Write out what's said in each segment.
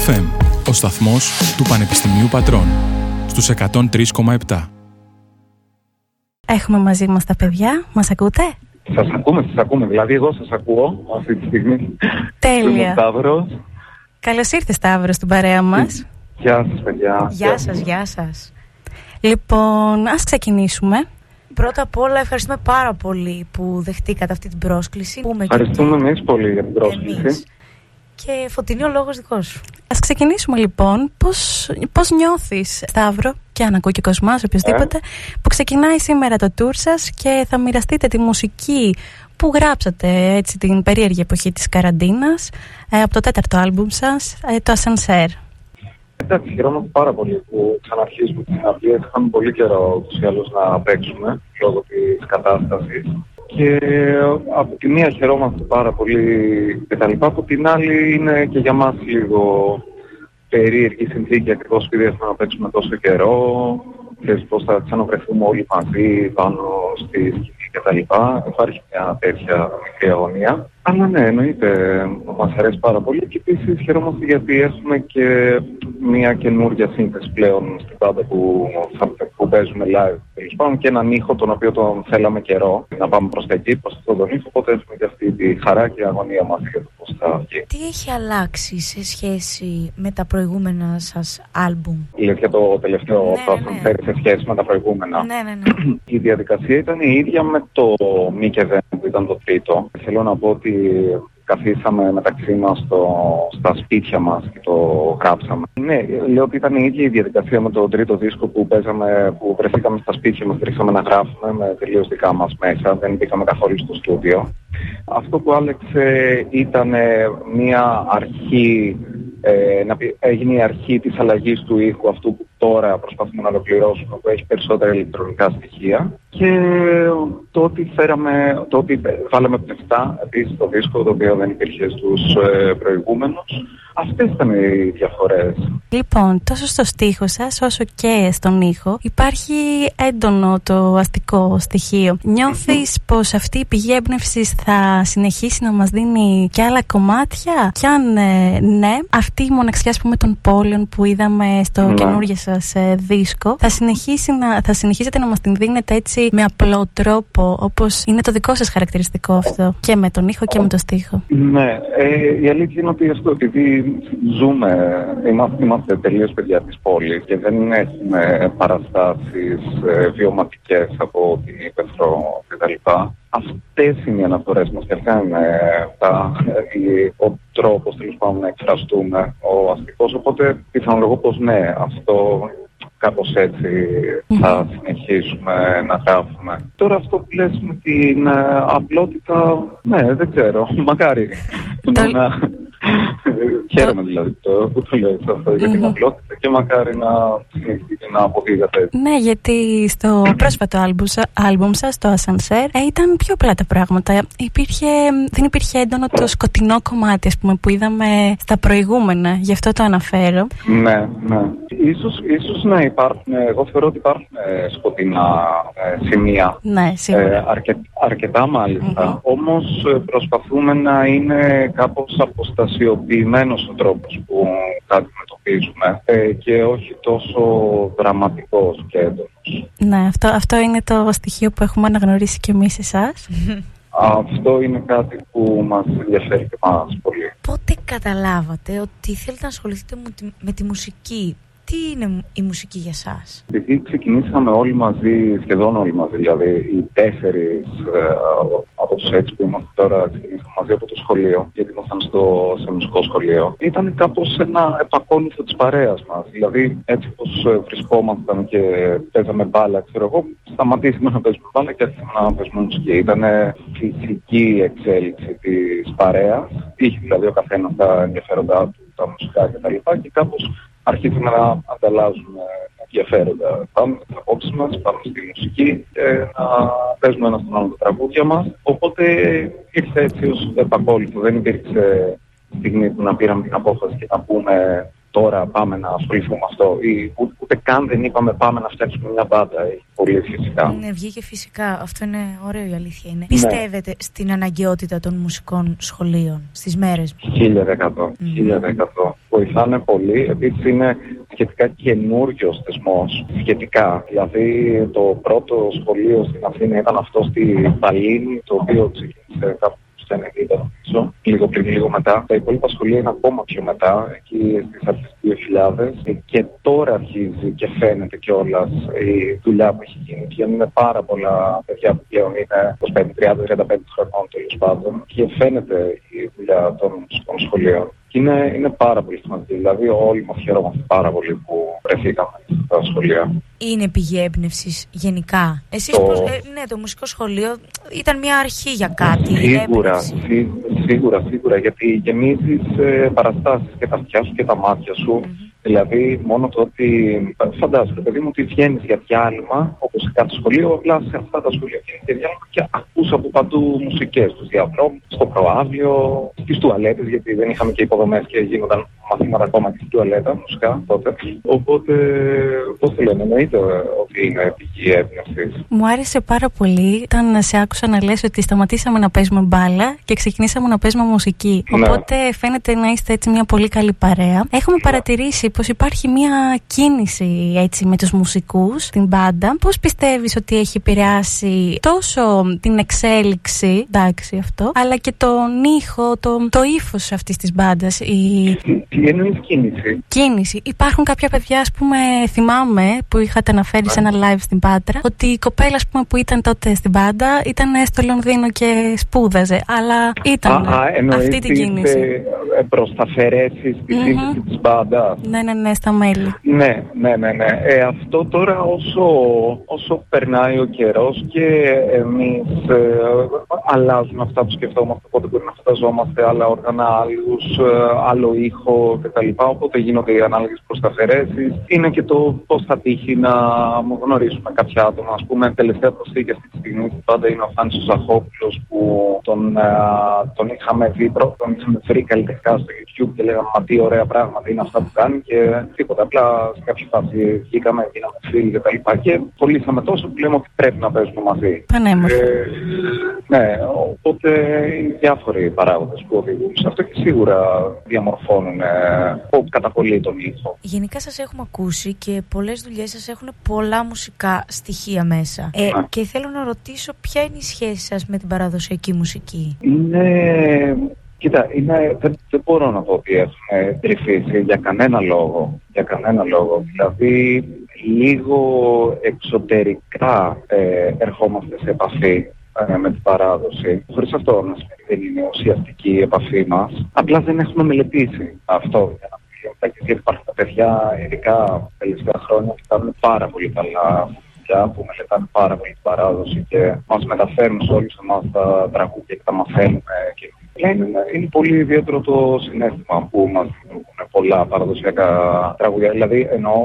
ΦΕΜ, ο σταθμός του Πανεπιστημίου Πατρών, στους 103,7. Έχουμε μαζί μας τα παιδιά, μας ακούτε? Σας ακούμε, δηλαδή εγώ σας ακούω αυτή τη στιγμή. Τέλεια. Είμαι ο Σταύρος. Καλώς ήρθε Σταύρος στην παρέα μας. Γεια σας παιδιά. Γεια σας. Λοιπόν, ας ξεκινήσουμε. Πρώτα απ' όλα ευχαριστούμε πάρα πολύ που δεχτήκατε αυτή την πρόσκληση. Ευχαριστούμε εμείς πολύ για την πρόσκληση. Και Φωτεινή, ο λόγος δικός σου. Ας ξεκινήσουμε λοιπόν. Πώς νιώθεις, Σταύρο, και αν ακούει και ο Κοσμάς, οποιοδήποτε, που ξεκινάει σήμερα το tour σας και θα μοιραστείτε τη μουσική που γράψατε έτσι, την περίεργη εποχή της καραντίνας, από το τέταρτο άλμπουμ σας, το Ascenseur. Εντάξει, χαιρόμαστε πάρα πολύ που ξαναρχίζουμε τις συναυλίες. Είχαμε πολύ καιρό τους άλλους να παίξουμε λόγω της κατάστασης. Και από τη μία χαιρόμαστε πάρα πολύ κτλ. Από την άλλη είναι και για μας λίγο περίεργη συνθήκη, ακριβώς επειδή έχουμε να παίξουμε τόσο καιρό. Ξέρεις πώς θα ξαναβρεθούμε όλοι μαζί πάνω στη σκηνή κτλ. Υπάρχει μια τέτοια μικρή αγωνία. Αλλά ναι, εννοείται, μας αρέσει πάρα πολύ και επίσης χαιρόμαστε γιατί έχουμε και μια καινούργια σύνθεση πλέον στην πάντα που παίζουμε live. Τέλος πάντων, και έναν ήχο τον οποίο τον θέλαμε καιρό να πάμε προς τα εκεί, προς αυτόν τον ήχο. Οπότε έχουμε και αυτή τη χαρά και αγωνία μας για το πώς θα βγει. Τι έχει αλλάξει σε σχέση με τα προηγούμενα σας άλμπουμ? Λέτε το τελευταίο ναι. Σε σχέση με τα προηγούμενα. Ναι. Η διαδικασία ήταν η ίδια με το μη και δεν που ήταν το τρίτο. Θέλω να πω ότι καθίσαμε μεταξύ μας στα σπίτια μας και το κάψαμε. Ναι, λέω ότι ήταν η ίδια η διαδικασία με το τρίτο δίσκο που παίζαμε, που βρεθήκαμε στα σπίτια μας, βρήκαμε να γράφουμε με τελείως δικά μας μέσα, δεν μπήκαμε καθόλου στο στούντιο. Αυτό που άλλαξε ήταν μια αρχή, έγινε η αρχή της αλλαγής του ήχου αυτού που τώρα προσπαθούμε να ολοκληρώσουμε, που έχει περισσότερα ηλεκτρονικά στοιχεία, και το ότι βάλαμε πνευστά επίσης το δίσκο, το οποίο δεν υπήρχε στους προηγούμενους. Αυτές ήταν οι διαφορές. Λοιπόν, τόσο στο στίχο σας όσο και στον ήχο υπάρχει έντονο το αστικό στοιχείο. Νιώθεις πως αυτή η πηγή έμπνευσης θα συνεχίσει να μας δίνει και άλλα κομμάτια? Κι αν ναι, αυτή η μοναξιά, ας πούμε, των πόλεων που είδαμε στο καινούργιο σας δίσκο, θα συνεχίσετε να μας την δίνετε έτσι με απλό τρόπο, όπως είναι το δικό σας χαρακτηριστικό αυτό, και με τον ήχο και με το στίχο? Ναι, η αλήθεια είναι ότι επειδή ζούμε, είμαστε τελείως παιδιά της πόλης και δεν έχουμε παραστάσεις βιωματικές από την Ήπεθρο κτλ. Αυτές είναι οι αναφορές μας και αυτά είναι ο τρόπος, τέλος πάντων, να εκφραστούμε, ο αστικός. Οπότε πιθανολογώ πως ναι, αυτό κάπως έτσι θα συνεχίσουμε να γράφουμε. Τώρα αυτό που λες με την απλότητα, ναι, δεν ξέρω, μακάρι. Χαίρομαι δηλαδή που το λέω αυτό για την απλότητα και μακάρι να συνεχίσετε να αποδίδατε. Ναι, γιατί στο πρόσφατο άλμπουμ σας, το Ascenseur, ήταν πιο απλά τα πράγματα. Δεν υπήρχε έντονο το σκοτεινό κομμάτι, ας πούμε, που είδαμε στα προηγούμενα, γι' αυτό το αναφέρω. Ναι. Ίσως να υπάρχουν, εγώ θεωρώ ότι υπάρχουν σκοτεινά σημεία. Ναι, σίγουρα. Αρκετά μάλιστα. Όμως προσπαθούμε να είναι κάπως αποστασιοποιημένος ο τρόπος που κάτι μετωπίζουμε και όχι τόσο δραματικός και έντονος. Ναι, αυτό είναι το στοιχείο που έχουμε αναγνωρίσει κι εμείς εσάς. Αυτό είναι κάτι που μας ενδιαφέρει και εμάς πολύ. Πότε καταλάβατε ότι θέλετε να ασχοληθείτε με τη μουσική? Τι είναι η μουσική για σας? Επειδή ξεκινήσαμε όλοι μαζί, σχεδόν όλοι μαζί, δηλαδή οι τέσσερις από τους έτσι που είμαστε τώρα, ξεκινήσαμε μαζί από το σχολείο, γιατί ήμασταν σε μουσικό σχολείο. Ήταν κάπως ένα επακόλουθο της παρέας μας. Δηλαδή έτσι πως βρισκόμασταν και παίζαμε μπάλα, ξέρω εγώ, σταματήσαμε να παίζουμε μπάλα και άρχισαμε να παίζουμε μουσική. Ήταν φυσική εξέλιξη της παρέας. Είχε δηλαδή ο καθένας τα ενδιαφέροντά του, τα μουσικά κτλ. Και κάπως αρχίσαμε να ανταλλάζουμε ενδιαφέροντα. Πάμε στις απόψεις μας, πάμε στη μουσική και να παίζουμε ένα στον άλλο τα τραγούδια μας. Οπότε ήρθε έτσι ως επακόλουθο. Δεν υπήρξε στιγμή που να πήραμε την απόφαση και να πούμε τώρα πάμε να ασχοληθούμε αυτό, ή ούτε καν δεν είπαμε πάμε να φτιάξουμε μια μπάντα. Πολύ φυσικά. Ναι, βγήκε φυσικά. Αυτό είναι ωραίο, η αλήθεια είναι. Ναι. Πιστεύετε στην αναγκαιότητα των μουσικών σχολείων στις μέρες μας? 1100. Βοηθάνε πολύ, επίσης είναι σχετικά καινούριος θεσμός. Σχετικά. Δηλαδή, το πρώτο σχολείο στην Αθήνα ήταν αυτό στη Παλίνη, το οποίο ξεκίνησε κάπου στα 90, λίγο πριν, λίγο μετά. Τα υπόλοιπα σχολεία είναι ακόμα πιο μετά, εκεί στις αρχές του 2000. Και τώρα αρχίζει και φαίνεται κιόλας η δουλειά που έχει γίνει. Βγαίνουν πάρα πολλά παιδιά που πλέον είναι 25, 30, 35 χρονών τέλος πάντων. Και φαίνεται η δουλειά των σχολείων. Είναι πάρα πολύ σημαντική. Δηλαδή, όλοι μας χαιρόμαστε πάρα πολύ που βρεθήκαμε στα σχολεία. Είναι πηγή έμπνευσης γενικά. Εσείς ναι, το μουσικό σχολείο ήταν μια αρχή για κάτι. Σίγουρα. Γιατί γεμίζεις παραστάσεις και τα αυτιά σου και τα μάτια σου. Mm-hmm. Δηλαδή, μόνο το ότι. Φαντάζομαι, παιδί μου, ότι βγαίνεις για διάλειμμα, όπως σε κάθε σχολείο, απλά σε αυτά τα σχολεία βγαίνεις για διάλειμμα και ακούς από παντού μουσικές, στους διαδρόμους, στο προάβλιο, στις τουαλέτες, γιατί δεν είχαμε και υποδομές και γίνονταν μαθήματα ακόμα και στην τουαλέτα, μουσικά τότε. Οπότε, πώς το λένε, εννοείται ότι είναι πηγή έμπνευσης. Μου άρεσε πάρα πολύ όταν σε άκουσα να λες ότι σταματήσαμε να παίζουμε μπάλα και ξεκινήσαμε να παίζουμε μουσική. Ναι. Οπότε, φαίνεται να είστε έτσι μια πολύ καλή παρέα. Έχουμε παρατηρήσει πως υπάρχει μια κίνηση έτσι με τους μουσικούς, την μπάντα. Πώς πιστεύεις ότι έχει επηρεάσει τόσο την εξέλιξη, εντάξει αυτό, αλλά και τον ήχο, το ύφος αυτής της μπάντας? Τι εννοείς κίνηση? Κίνηση. Υπάρχουν κάποια παιδιά, ας πούμε, θυμάμαι που είχατε αναφέρει σε ένα live στην Πάτρα, ότι η κοπέλα, ας πούμε, που ήταν τότε στην μπάντα ήταν στο Λονδίνο και σπούδαζε, αλλά ήταν αυτή την κίνηση. Προς τα αφαιρέσεις τη σύνθεση της μπάντας. Ναι, στα μέλη. Ναι. Αυτό τώρα όσο περνάει ο καιρός και εμείς αλλάζουμε αυτά που σκεφτόμαστε, οπότε μπορεί να φανταζόμαστε άλλα όργανα, άλλο ήχο κτλ. Οπότε γίνονται οι ανάλογες προσταφαιρέσεις. Είναι και το πώς θα τύχει να γνωρίσουμε κάποια άτομα. Ας πούμε, τελευταία προσθήκη αυτή τη στιγμή πάντα είναι ο Φάνσο Ζαχώπλο, που τον είχαμε δει πρώτα, τον είχαμε βρει καλλιτεχνικά στο YouTube και λέγαμε μα τι ωραία πράγματα είναι αυτά που κάνει. Και τίποτα. Απλά σε κάποια φάση βγήκαμε, γίναμε φίλοι κτλ. Και κολλήσαμε τόσο που λέμε ότι πρέπει να παίζουμε μαζί. Πανέμορφα. Ναι, οπότε είναι διάφοροι παράγοντες που οδηγούν σε αυτό και σίγουρα διαμορφώνουν κατά πολύ τον ήχο. Γενικά σας έχουμε ακούσει και πολλές δουλειές σας έχουν πολλά μουσικά στοιχεία μέσα. Και θέλω να ρωτήσω ποια είναι η σχέση σας με την παραδοσιακή μουσική. Κοίτα, δεν μπορώ να πω ότι έχουμε τρυφήσει για κανένα λόγο. Δηλαδή, λίγο εξωτερικά ερχόμαστε σε επαφή με την παράδοση. Χωρίς αυτό να σημαίνει δεν είναι ουσιαστική η επαφή μας. Απλά δεν έχουμε μελετήσει αυτό. Γιατί υπάρχουν τα παιδιά, ειδικά τα τελευταία χρόνια, που κάνουν πάρα πολύ καλά, που μελετάνε πάρα πολύ την παράδοση και μας μεταφέρουν σε όλους εμάς τα τραγούδια και τα μαθαίνουμε. Είναι πολύ ιδιαίτερο το συνέστημα που μας δημιουργούν πολλά παραδοσιακά τραγούδια. Δηλαδή,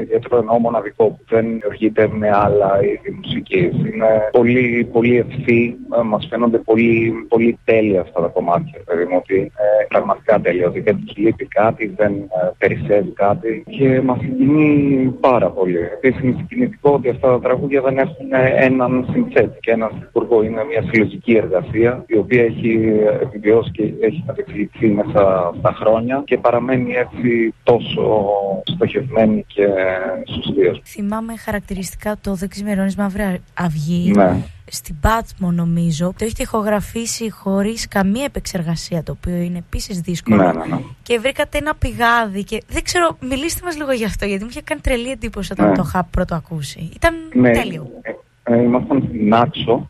ιδιαίτερο εννοώ μοναδικό, που δεν δημιουργείται με άλλα είδη μουσικής. Είναι πολύ, πολύ ευθύ, μας φαίνονται πολύ, πολύ τέλεια αυτά τα κομμάτια. Δηλαδή, ότι είναι πραγματικά τέλεια, ότι δεν λείπει κάτι, δεν περισσεύει κάτι. Και μας συγκινεί πάρα πολύ. Επίσης, είναι συγκινητικό ότι αυτά τα τραγούδια δεν έχουν έναν συνθέτη και έναν υπουργό. Είναι μια συλλογική εργασία, η οποία έχει επιβιώσει και έχει κατεξελιχθεί μέσα στα χρόνια και παραμένει έτσι τόσο στοχευμένη και σωστή. Θυμάμαι χαρακτηριστικά το «Δεξημερώνεις Μαύρη Αυγή». Ναι. Στην Πάτμο, νομίζω, το έχετε ηχογραφήσει χωρίς καμία επεξεργασία, το οποίο είναι επίσης δύσκολο. Ναι. Και βρήκατε ένα πηγάδι και δεν ξέρω, μιλήστε μας λίγο γι' αυτό, γιατί μου είχε κάνει τρελή εντύπωση όταν το είχα πρώτο ακούσει. Ήταν τέλειο. Ήμασταν στην Νάξο.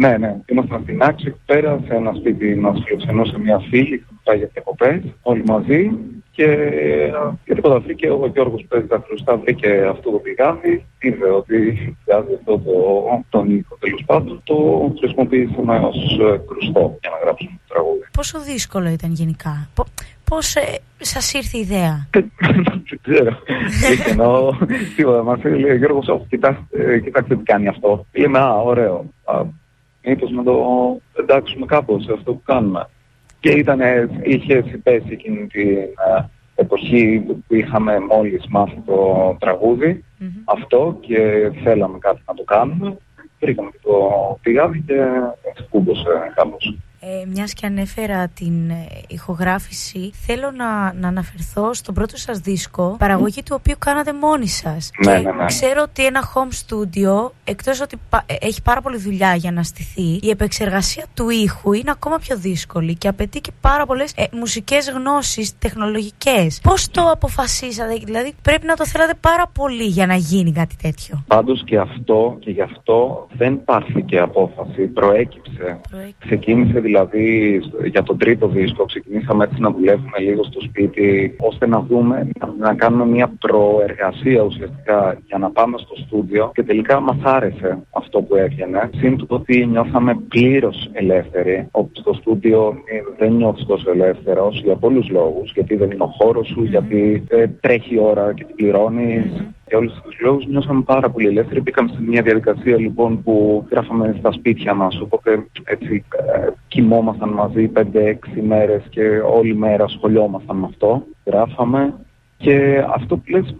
Ναι. Ήμασταν στην Νάξο εκεί πέρα, σε ένα σπίτι μας φιλοξενούσε μια φίλη που πάει για διακοπές, όλοι μαζί. Και τίποτα, βρήκε ο Γιώργος που παίζει τα χρωστά, βρήκε αυτό το πηγάδι, είδε ότι χρειάζεται αυτό τον ήχο τέλος πάντων, το χρησιμοποιήσαμε ως κρουστό για να γράψουμε το τραγούδι. Πόσο δύσκολο ήταν γενικά? Πώς σας ήρθε η ιδέα? Δεν ξέρω. Εννοώ, τίποτα, μας λέει ο Γιώργος, κοιτάξτε τι κάνει αυτό. Λέμε, ωραίο. Μήπως να το εντάξουμε κάπως σε αυτό που κάνουμε. Και είχε πέσει εκείνη την εποχή που είχαμε μόλις μάθει το τραγούδι αυτό και θέλαμε κάτι να το κάνουμε. Βρήκαμε το πηγάδι και σκούμπωσε καλώς. Μιας και ανέφερα την ηχογράφηση, θέλω να αναφερθώ στον πρώτο σας δίσκο, παραγωγή του οποίου κάνατε μόνοι σας. Ναι. Ξέρω ότι ένα home studio, εκτός ότι έχει πάρα πολλή δουλειά για να στηθεί, η επεξεργασία του ήχου είναι ακόμα πιο δύσκολη και απαιτεί και πάρα πολλές μουσικές γνώσεις, τεχνολογικές. Πώς το αποφασίσατε, δηλαδή πρέπει να το θέλατε πάρα πολύ για να γίνει κάτι τέτοιο? Πάντως και αυτό, και γι' αυτό δεν πάρθηκε απόφαση, προέκυψε. Ξεκίνησε δηλαδή για τον τρίτο δίσκο, ξεκινήσαμε έτσι να δουλεύουμε λίγο στο σπίτι ώστε να δούμε, να κάνουμε μια προεργασία ουσιαστικά για να πάμε στο στούντιο και τελικά μας άρεσε αυτό που έβγαινε. Συν του ότι νιώθαμε πλήρως ελεύθεροι, όπου στο στούντιο δεν νιώθεις τόσο ελεύθερος για πολλούς λόγους, γιατί δεν είναι ο χώρος σου, γιατί τρέχει η ώρα και την πληρώνεις. Για όλους τους λόγους νιώσαμε πάρα πολύ ελεύθεροι. Μπήκαμε σε μια διαδικασία λοιπόν που γράφαμε στα σπίτια μας, οπότε έτσι κοιμόμασταν μαζί 5-6 μέρες και όλη μέρα ασχολιόμασταν με αυτό. Γράφαμε και αυτό που λες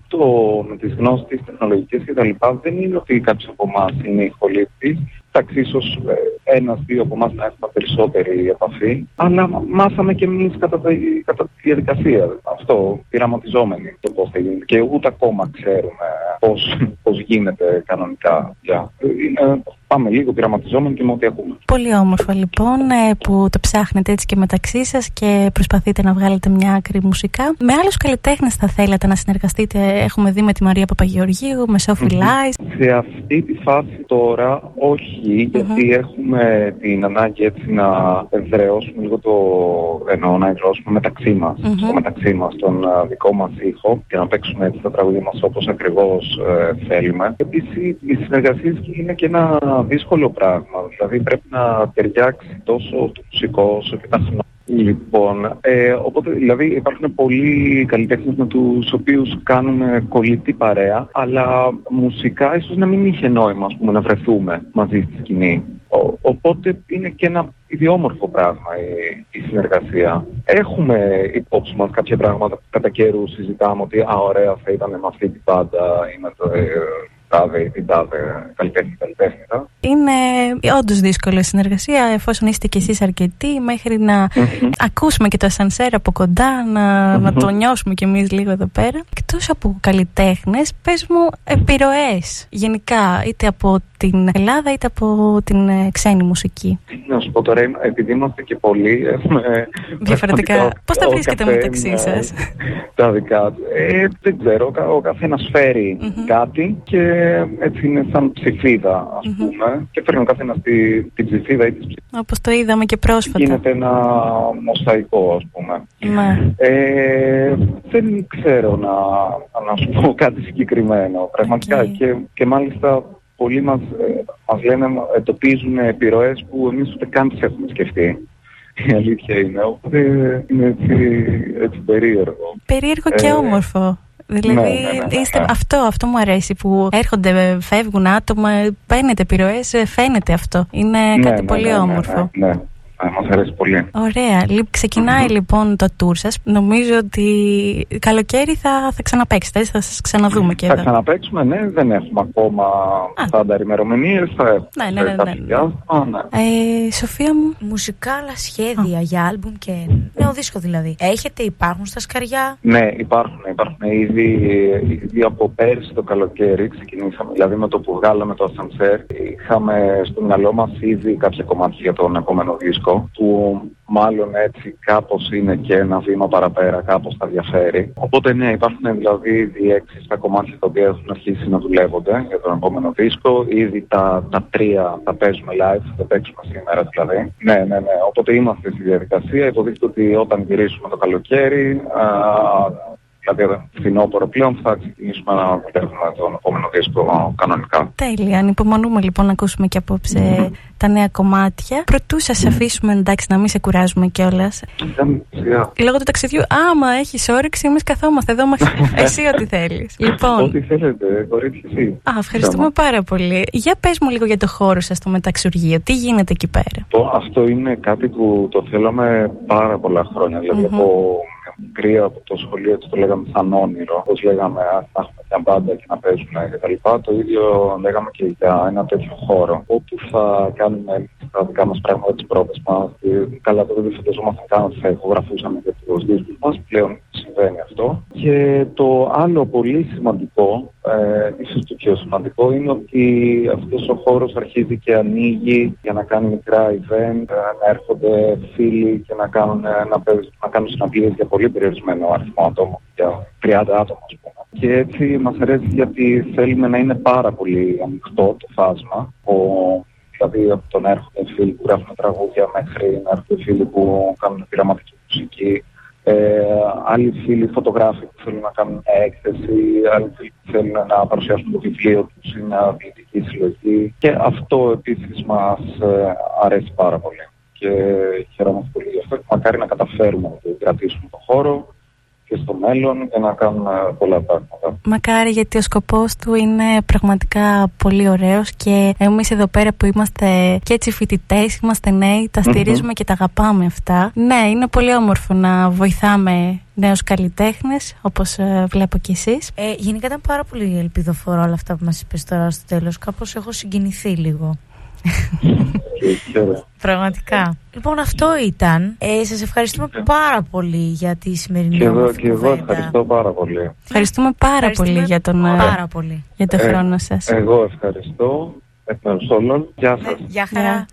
με τις γνώσεις τις τεχνολογικές και τα λοιπά, δεν είναι ότι κάποιος από εμάς είναι ηχολήπτης. Εντάξει, ίσως ένας-δύο από εμάς να έχουμε περισσότερη επαφή, αλλά μάθαμε και εμείς κατά τη διαδικασία. Αυτό, πειραματιζόμενοι το πώς θα γίνει. Και ούτε ακόμα ξέρουμε πώς γίνεται κανονικά. Πάμε λίγο πειραματιζόμενοι και με ό,τι ακούμε. Πολύ όμορφα λοιπόν που το ψάχνετε έτσι και μεταξύ σας και προσπαθείτε να βγάλετε μια άκρη μουσικά. Με άλλους καλλιτέχνες θα θέλατε να συνεργαστείτε? Έχουμε δει με τη Μαρία Παπαγεωργίου, με Σόφι Λάις. Σε αυτή τη φάση τώρα όχι, γιατί έχουμε την ανάγκη έτσι να εδραιώσουμε λίγο να εδραιώσουμε μεταξύ μας, τον δικό μας ήχο και να παίξουμε έτσι τα τραγούδια μας όπως ακριβώς θέλουμε. Επίσης οι συνεργασίες είναι και ένα δύσκολο πράγμα, δηλαδή πρέπει να ταιριάξει τόσο το μουσικό όσο και τα χρονικά. Λοιπόν, οπότε δηλαδή υπάρχουν πολλοί καλλιτέχνες με τους οποίους κάνουμε κολλητή παρέα, αλλά μουσικά ίσως να μην είχε νόημα να βρεθούμε μαζί στη σκηνή. Οπότε είναι και ένα ιδιόμορφο πράγμα η συνεργασία. Έχουμε υπόψη μας κάποια πράγματα που κατά καιρού συζητάμε ότι ωραία θα ήταν με αυτή την πάντα ή με το... καλλιτέχνητα. Είναι όντως δύσκολη η συνεργασία, εφόσον είστε κι εσείς αρκετοί, μέχρι να ακούσουμε και το Ascenseur από κοντά, να το νιώσουμε κι εμείς λίγο εδώ πέρα. Εκτός από καλλιτέχνες, πες μου επιρροές γενικά, είτε από την Ελλάδα είτε από την ξένη μουσική. Να σου πω τώρα, επειδή είμαστε και πολλοί. Διαφορετικά. Πώς τα βρίσκετε μεταξύ σας? Τα δικά του. Δεν ξέρω, ο καθένας φέρει κάτι και έτσι είναι σαν ψηφίδα, ας πούμε, και φέρνει ο καθένας την ψηφίδα ή τη ψηφίδα. Όπως το είδαμε και πρόσφατα. Γίνεται ένα μοσαϊκό, ας πούμε. Δεν ξέρω να σου πω κάτι συγκεκριμένο, πραγματικά. Και μάλιστα πολλοί μας λένε, εντοπίζουν επιρροές που εμείς ούτε καν τις έχουμε σκεφτεί. Η αλήθεια είναι, οπότε είναι έτσι περίεργο. Περίεργο και όμορφο. Δηλαδή, αυτό μου αρέσει που έρχονται, φεύγουν άτομα, παίρνετε επιρροές, φαίνεται αυτό. Είναι κάτι πολύ όμορφο. Ναι. Μας αρέσει πολύ. Ωραία. Ξεκινάει λοιπόν το tour σας. Νομίζω ότι καλοκαίρι θα ξαναπαίξετε. Θα σας ξαναδούμε και εδώ. Θα ξαναπαίξουμε, ναι. Δεν έχουμε ακόμα πάντα ημερομηνίες. Θα έχουμε. Σοφία μου, μουσικά αλλά σχέδια για άλμπουμ και νέο δίσκο δηλαδή. Υπάρχουν στα σκαριά? Ναι, υπάρχουν ήδη από πέρσι το καλοκαίρι ξεκινήσαμε. Δηλαδή με το που βγάλαμε το Ascenseur, είχαμε στο μυαλό μας ήδη κάποια κομμάτια για τον επόμενο δίσκο, που μάλλον έτσι κάπως είναι και ένα βήμα παραπέρα, κάπως θα διαφέρει. Οπότε ναι, υπάρχουν δηλαδή διέξεις στα κομμάτια τα οποία έχουν αρχίσει να δουλεύονται για τον επόμενο δίσκο. Ήδη τα τρία τα παίζουμε live, θα τα παίξουμε σήμερα δηλαδή. Ναι. Οπότε είμαστε στη διαδικασία. Υποδείχτε ότι όταν γυρίσουμε το καλοκαίρι, δηλαδή φθινόπωρο πλέον, θα ξεκινήσουμε να δουλεύουμε τον επόμενο δίσκο κανονικά. Τέλεια. Ανυπομονούμε λοιπόν να ακούσουμε και απόψε τα νέα κομμάτια. Προτού σας αφήσουμε, εντάξει, να μην σε κουράζουμε κιόλας. Λόγω του ταξιδιού, άμα έχεις όρεξη, εμείς καθόμαστε εδώ μαζί. Εσύ ό,τι θέλεις. Λοιπόν. Ό,τι θέλετε, κορίτσι, εσύ. Ευχαριστούμε πάρα πολύ. Για πες μου λίγο για το χώρο σας, το Μεταξουργείο. Τι γίνεται εκεί πέρα? Αυτό είναι κάτι που το θέλαμε πάρα πολλά χρόνια. Δηλαδή από μικρή από το σχολείο έτσι το λέγαμε σαν όνειρο. Όπως λέγαμε, να έχουμε μια μπάντα και να παίζουμε κτλ. Το ίδιο λέγαμε και για ένα τέτοιο χώρο. Όπου θα κάνουμε τα δικά μας πράγματα, τις πρόβες μας. Καλά, τότε δεν φανταζόμασταν καν θα ηχογραφούσαμε για τους δίσκους μας. Πλέον συμβαίνει αυτό. Και το άλλο πολύ σημαντικό, ίσως το πιο σημαντικό, είναι ότι αυτός ο χώρος αρχίζει και ανοίγει για να κάνει μικρά event, να έρχονται φίλοι και να κάνουν συναντήσεις για πολύ περιορισμένο αριθμό ατόμων, για 30 άτομα ας πούμε. Και έτσι μας αρέσει γιατί θέλουμε να είναι πάρα πολύ ανοιχτό το φάσμα. Δηλαδή από τον έρχονται φίλοι που γράφουν τραγούδια μέχρι να έρχονται φίλοι που κάνουν πειραματική μουσική. Άλλοι φίλοι φωτογράφοι που θέλουν να κάνουν μια έκθεση, άλλοι φίλοι που θέλουν να παρουσιάσουν το βιβλίο τους ή μια ποιητική συλλογή. Και αυτό επίσης μας αρέσει πάρα πολύ. Και χαιρόμαστε πολύ γι' αυτό και μακάρι να καταφέρουμε να κρατήσουμε το χώρο και στο μέλλον για να κάνουμε πολλά πράγματα. Μακάρι, γιατί ο σκοπός του είναι πραγματικά πολύ ωραίος και εμείς εδώ πέρα που είμαστε και έτσι φοιτητές, είμαστε νέοι, τα στηρίζουμε και τα αγαπάμε αυτά. Ναι, είναι πολύ όμορφο να βοηθάμε νέους καλλιτέχνες, όπως βλέπω κι εσείς. Γενικά ήταν πάρα πολύ ελπιδοφορό όλα αυτά που μας είπες τώρα στο τέλος. Κάπως έχω συγκινηθεί λίγο. Πραγματικά. Λοιπόν, αυτό ήταν. Σας ευχαριστούμε πάρα πολύ για τη σημερινή μας κουβέντα. Και εγώ ευχαριστώ πάρα πολύ. Ευχαριστούμε πάρα πολύ για τον χρόνο σας. Εγώ ευχαριστώ. Ευχαριστώ όλων. Γεια σας. Γεια χαρά.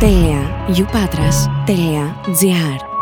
fem.upatras.gr